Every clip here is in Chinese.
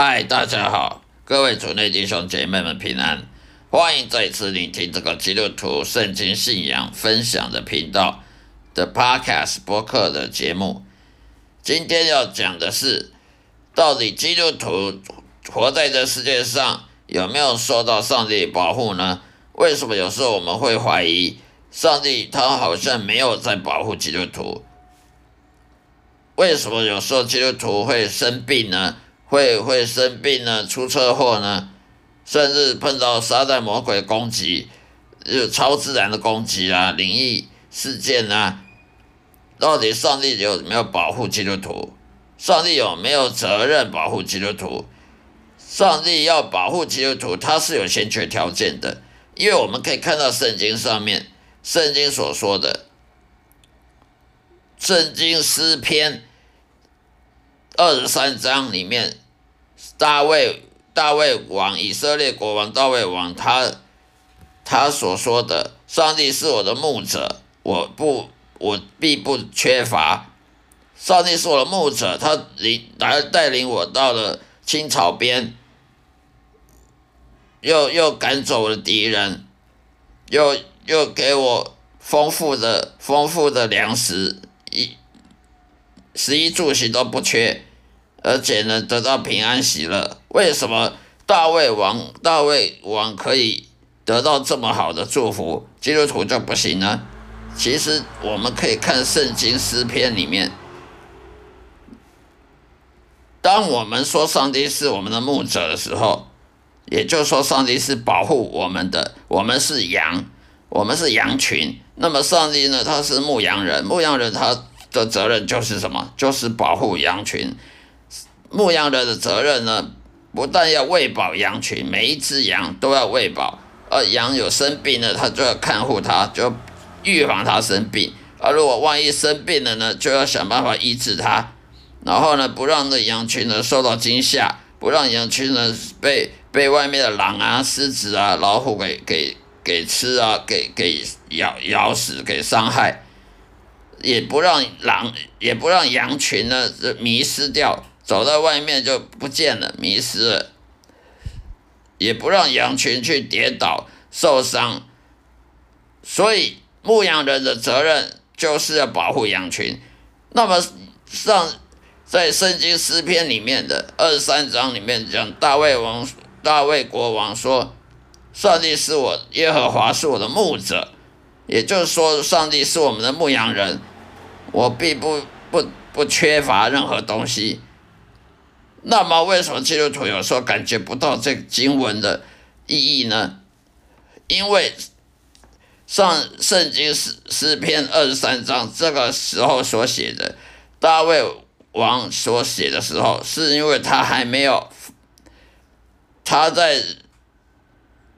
嗨，大家好，各位主内弟兄姐妹们平安，欢迎再次聆听这个基督徒圣经信仰分享的频道的 Podcast 播客的节目。今天要讲的是，到底基督徒活在这世界上有没有受到上帝保护呢？为什么有时候我们会怀疑上帝他好像没有在保护基督徒？为什么有时候基督徒会生病呢？会生病呢，出车祸呢，甚至碰到撒旦魔鬼攻击，超自然的攻击啊，灵异事件啊，到底上帝有没有保护基督徒？上帝有没有责任保护基督徒？上帝要保护基督徒，他是有先决条件的，因为我们可以看到圣经上面，圣经所说的，圣经诗篇23章里面，大卫王，以色列国王大卫王，他所说的，上帝是我的牧者，我必不缺乏。上帝是我的牧者，他带领我到了青草边，又赶走我的敌人，又给我丰富的粮食，食衣住行都不缺。而且呢，得到平安喜乐。为什么大卫王可以得到这么好的祝福，基督徒就不行呢？其实我们可以看圣经诗篇里面，当我们说上帝是我们的牧者的时候，也就是说上帝是保护我们的，我们是羊，我们是羊群。那么上帝呢，他是牧羊人，牧羊人他的责任就是什么？就是保护羊群。牧羊人的责任呢，不但要喂饱羊群，每一只羊都要喂饱。而羊有生病了，他就要看护它，就预防它生病。而如果万一生病了呢，就要想办法医治它。然后呢，不让这羊群呢受到惊吓，不让羊群呢被外面的狼啊、狮子啊、老虎给吃啊，给咬死，给伤害。也不让羊群呢迷失掉，走到外面就不见了，迷失了。也不让羊群去跌倒受伤。所以牧羊人的责任就是要保护羊群。那么在圣经诗篇里面的23章里面讲，大卫国王说，上帝是我，耶和华是我的牧者。也就是说，上帝是我们的牧羊人，我并不缺乏任何东西。那么，为什么基督徒有时候感觉不到这个经文的意义呢？因为圣经诗篇23章这个时候所写的，大卫王所写的时候，是因为他在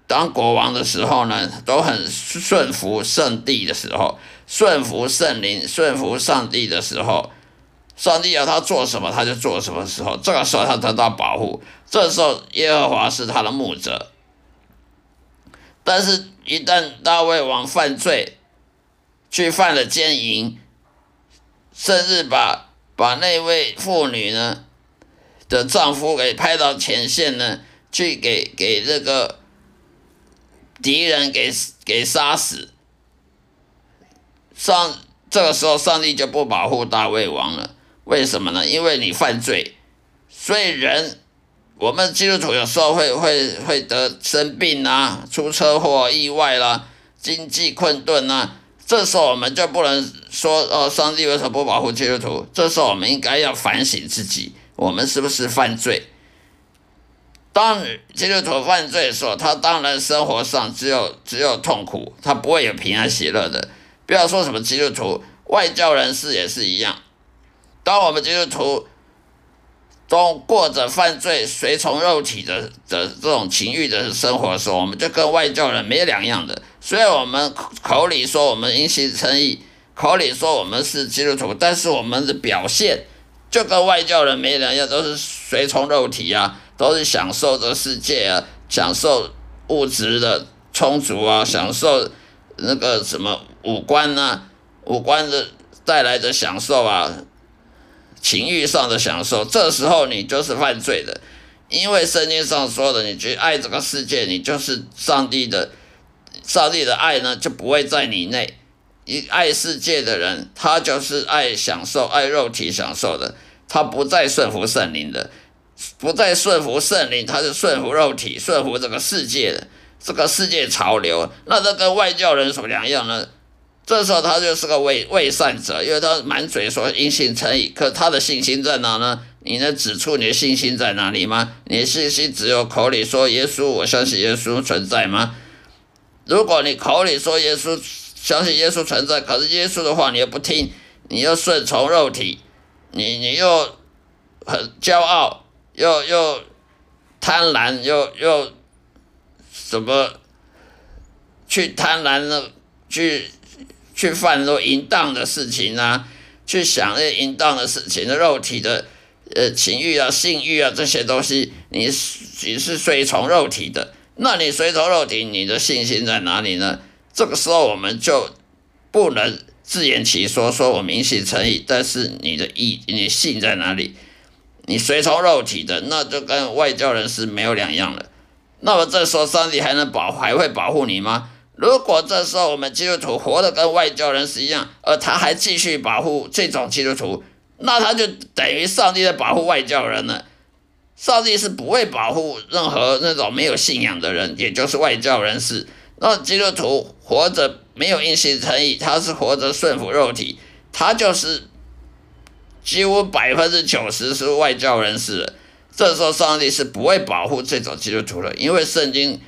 当国王的时候呢，都很顺服圣地的时候，顺服圣灵，顺服上帝的时候，上帝要他做什么他就做什么时候，这个时候他得到保护，这时候耶和华是他的牧者。但是一旦大卫王犯罪，去犯了奸淫，甚至把那位妇女呢的丈夫给派到前线呢，去给这个敌人给杀死，这个时候上帝就不保护大卫王了。为什么呢？因为你犯罪，所以我们基督徒有时候会得生病啊，出车祸、意外啦，经济困顿啊。这时候我们就不能说上帝为什么不保护基督徒？这时候我们应该要反省自己，我们是不是犯罪？当基督徒犯罪的时候，他当然生活上只有痛苦，他不会有平安喜乐的。不要说什么基督徒，外教人士也是一样。当我们基督徒都过着犯罪、随从肉体的这种情欲的生活的时候，我们就跟外教人没两样的。虽然我们口里说我们因信称义，口里说我们是基督徒，但是我们的表现就跟外教人没两样，都是随从肉体啊。都是享受这世界啊，享受物质的充足啊，享受那个什么五官啊，五官的带来的享受啊，情欲上的享受。这时候你就是犯罪的，因为圣经上说的，你去爱这个世界，你就是上帝的爱呢，就不会在你内。爱世界的人，他就是爱享受、爱肉体享受的，他不再顺服圣灵的，不再顺服圣灵，他是顺服肉体、顺服这个世界的，这个世界潮流。那这跟外教人有什么两样呢？这时候他就是个伪善者，因为他满嘴说因信称义，可他的信心在哪呢？你能指出你的信心在哪里吗？你的信心只有口里说耶稣，我相信耶稣存在吗？如果你口里说耶稣，相信耶稣存在，可是耶稣的话你又不听，你又顺从肉体，你又很骄傲，又贪婪，又什么去贪婪呢？去犯做淫荡的事情啊，去想那淫荡的事情，肉体的情欲啊、性欲啊这些东西，你是随从肉体的。那你随从肉体，你的信心在哪里呢？这个时候我们就不能自圆其说我明信诚意，但是你信在哪里？你随从肉体的，那就跟外教人是没有两样的。那么这时候上帝还会保护你吗？如果这时候我们基督徒活得跟外教人是一样，而他还继续保护这种基督徒，那他就等于上帝在保护外教人了。上帝是不会保护任何那种没有信仰的人，也就是外教人士。那基督徒活着没有因信称义，他是活着顺服肉体，他就是几乎 90% 是外教人士了。这时候上帝是不会保护这种基督徒的，因为圣经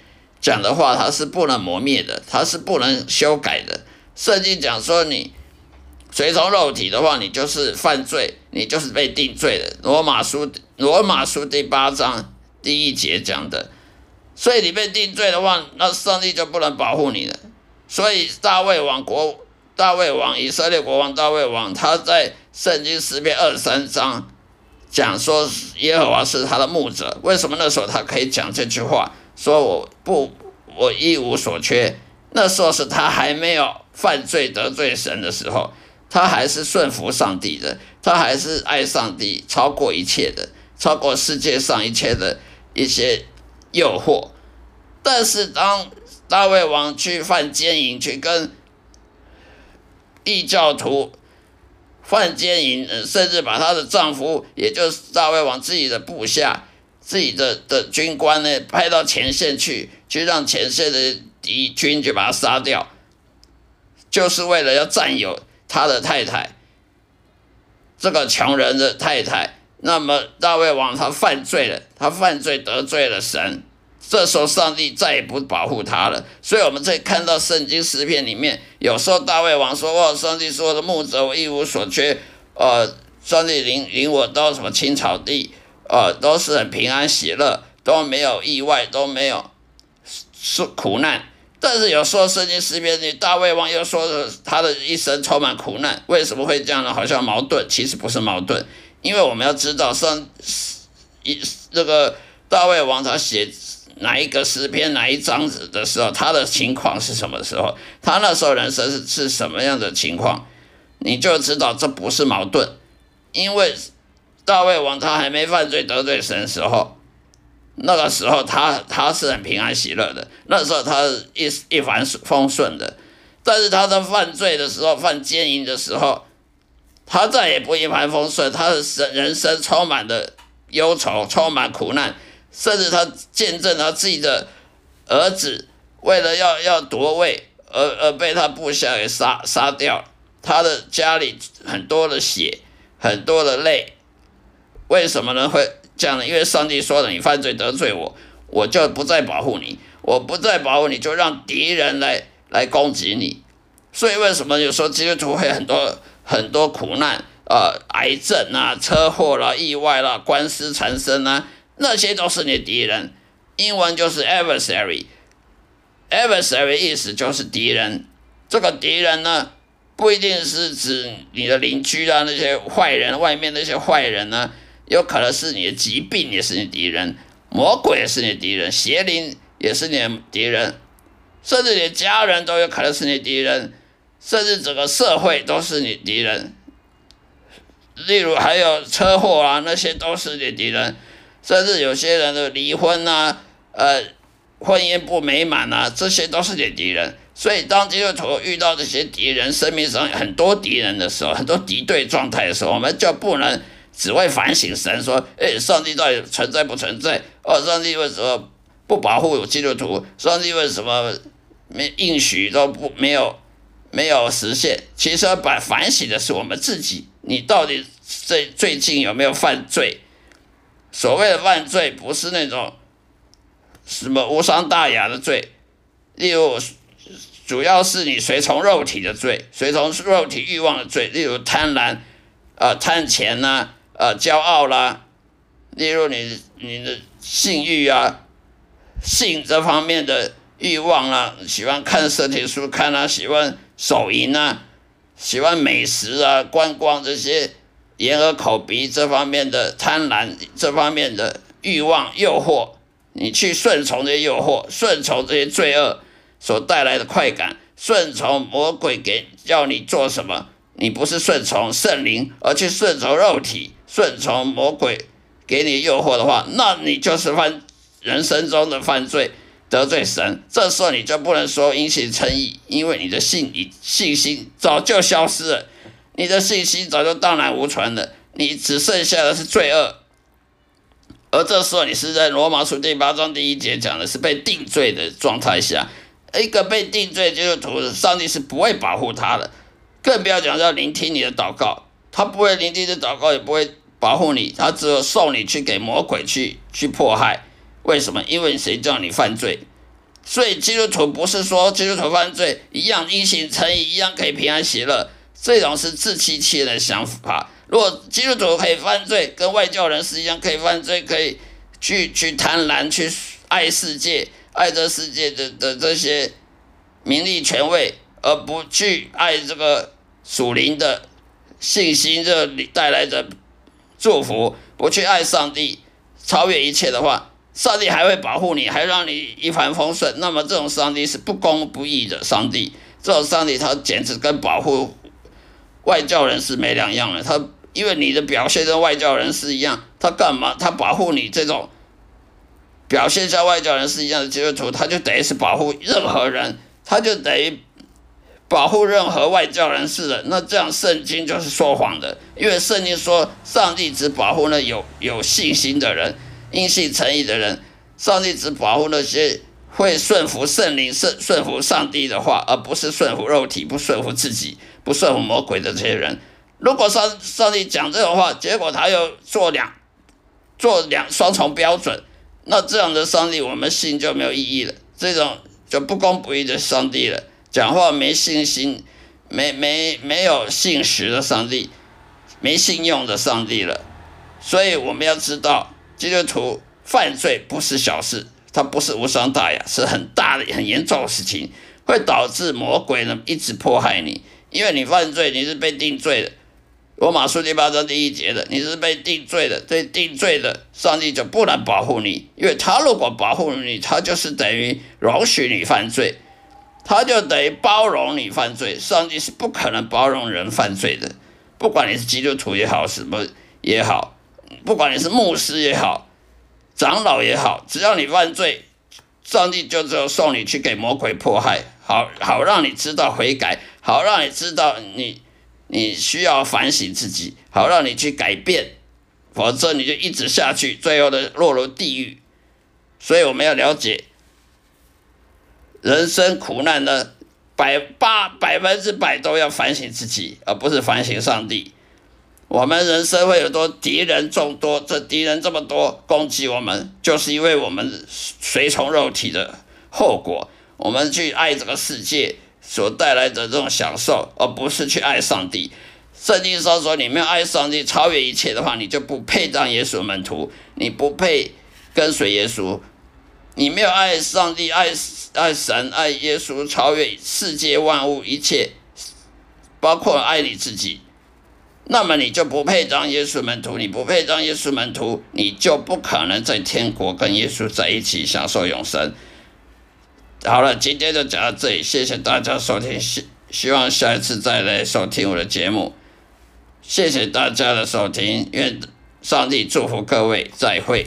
讲的话他是不能磨灭的，他是不能修改的。圣经讲说你随从肉体的话，你就是犯罪，你就是被定罪的。罗马书第8章第1节讲的。所以你被定罪的话，那上帝就不能保护你了。所以以色列国王大卫王，他在圣经诗篇23章讲说耶和华是他的牧者。为什么那时候他可以讲这句话，说我一无所缺？那时候是他还没有犯罪得罪神的时候，他还是顺服上帝的，他还是爱上帝超过一切的，超过世界上一切的一些诱惑。但是当大卫王去犯奸淫，去跟异教徒犯奸淫，甚至把他的丈夫，也就是大卫王自己的部下，自己的军官呢派到前线去让前线的敌军就把他杀掉，就是为了要占有他的太太，这个穷人的太太。那么大卫王他犯罪了，他犯罪得罪了神，这时候上帝再也不保护他了。所以我们在看到圣经诗篇里面，有时候大卫王说上帝是我的牧者，我一无所缺，上帝领我到什么青草地，都是很平安喜乐，都没有意外，都没有苦难。但是有时候圣经诗篇里大卫王又说他的一生充满苦难，为什么会这样呢？好像矛盾，其实不是矛盾。因为我们要知道这个大卫王他写哪一个诗篇哪一章子的时候，他的情况是什么时候，他那时候人生是什么样的情况，你就知道这不是矛盾。因为大卫王他还没犯罪得罪神的时候，那个时候他是很平安喜乐的，那时候他一帆风顺的。但是他在犯罪的时候，犯奸淫的时候，他再也不一帆风顺，他的人生充满了忧愁，充满苦难，甚至他见证他自己的儿子为了要夺位而被他部下给杀掉，他的家里很多的血，很多的泪。为什么呢？会这样呢？因为上帝说了，你犯罪得罪我，我就不再保护你，我不再保护你，就让敌人来攻击你。所以为什么有时候基督徒会很多苦难，癌症啊、车祸啦、意外啦、官司缠身啊，那些都是你的敌人。英文就是 adversary， 意思就是敌人。这个敌人呢，不一定是指你的邻居啊，那些坏人，外面那些坏人呢，有可能是你的疾病也是你的敌人，魔鬼也是你的敌人，邪灵也是你的敌人，甚至你的家人都有可能是你的敌人，甚至整个社会都是你的敌人。例如还有车祸啊，那些都是你的敌人。甚至有些人的离婚啊，婚姻不美满啊，这些都是你的敌人。所以当基督徒遇到这些敌人，生命上很多敌人的时候，很多敌对状态的时候，我们就不能只会反省神说，上帝到底存在不存在？上帝为什么不保护基督徒？上帝为什么应许都没有实现？其实要反省的是我们自己，你到底最近有没有犯罪？所谓的犯罪，不是那种什么无伤大雅的罪，例如主要是你随从肉体的罪，随从肉体欲望的罪，例如贪婪，贪钱啦，骄傲啦，例如你的性欲啊，性这方面的欲望啦，喜欢看色情书刊啊，喜欢手淫啊，喜欢美食啊，观光这些眼耳口鼻这方面的贪婪，这方面的欲望诱惑，你去顺从这些诱惑，顺从这些罪恶所带来的快感，顺从魔鬼要你做什么，你不是顺从圣灵，而去顺从肉体，顺从魔鬼给你诱惑的话，那你就是人生中的犯罪，得罪神。这时候你就不能说因信称义，因为你的信心早就消失了，你的信心早就荡然无存了，你只剩下的是罪恶。而这时候你是在罗马书第8章第1节讲的是被定罪的状态下，一个被定罪基督徒，上帝是不会保护他的，更不要讲要聆听你的祷告，他不会聆听你的祷告，也不会保护你，他只有送你去给魔鬼去迫害。为什么？因为谁叫你犯罪？所以基督徒不是说基督徒犯罪一样因信称义，一样可以平安喜乐，这种是自欺欺人的想法。如果基督徒可以犯罪，跟外教人士一样可以犯罪，可以去贪婪，去爱世界，爱这世界的这些名利权位，而不去爱这个属灵的信心这带来的祝福，不去爱上帝，超越一切的话，上帝还会保护你，还让你一帆风顺。那么这种上帝是不公不义的上帝，这种上帝他简直跟保护外教人士没两样了。他因为你的表现跟外教人士一样，他干嘛？他保护你这种表现像外教人士一样的基督徒，他就等于是保护任何人，他就等于保护任何外教人士的。那这样圣经就是说谎的，因为圣经说上帝只保护那有信心的人，因信诚意的人，上帝只保护那些会顺服圣灵、顺服上帝的话，而不是顺服肉体，不顺服自己，不顺服魔鬼的这些人。如果上帝讲这种话，结果他又做双重标准，那这样的上帝我们信就没有意义了，这种就不公不义的上帝了，讲话没信心、没有信实的上帝，没信用的上帝了。所以我们要知道，基督徒犯罪不是小事，它不是无伤大雅，是很大的、很严重的事情，会导致魔鬼呢一直迫害你。因为你犯罪，你是被定罪的，罗马书第8章第1节的，你是被定罪的，对定罪的上帝就不能保护你，因为他如果保护你，他就是等于容许你犯罪，他就等于包容你犯罪。上帝是不可能包容人犯罪的，不管你是基督徒也好，什么也好，不管你是牧师也好，长老也好，只要你犯罪，上帝就只有送你去给魔鬼迫害，好让你知道悔改，好让你知道你需要反省自己，好让你去改变，否则你就一直下去，最后的落入地狱。所以我们要了解，人生苦难呢，百分之百都要反省自己，而不是反省上帝。我们人生会有多敌人众多，这敌人这么多攻击我们，就是因为我们随从肉体的后果，我们去爱这个世界所带来的这种享受，而不是去爱上帝。圣经上说，你没有爱上帝，超越一切的话，你就不配当耶稣门徒，你不配跟随耶稣。你没有爱上帝、爱神、爱耶稣，超越世界万物一切，包括爱你自己，那么你就不配当耶稣门徒，你不配当耶稣门徒，你就不可能在天国跟耶稣在一起享受永生。好了，今天就讲到这里，谢谢大家收听，希望下一次再来收听我的节目，谢谢大家的收听，愿上帝祝福各位，再会。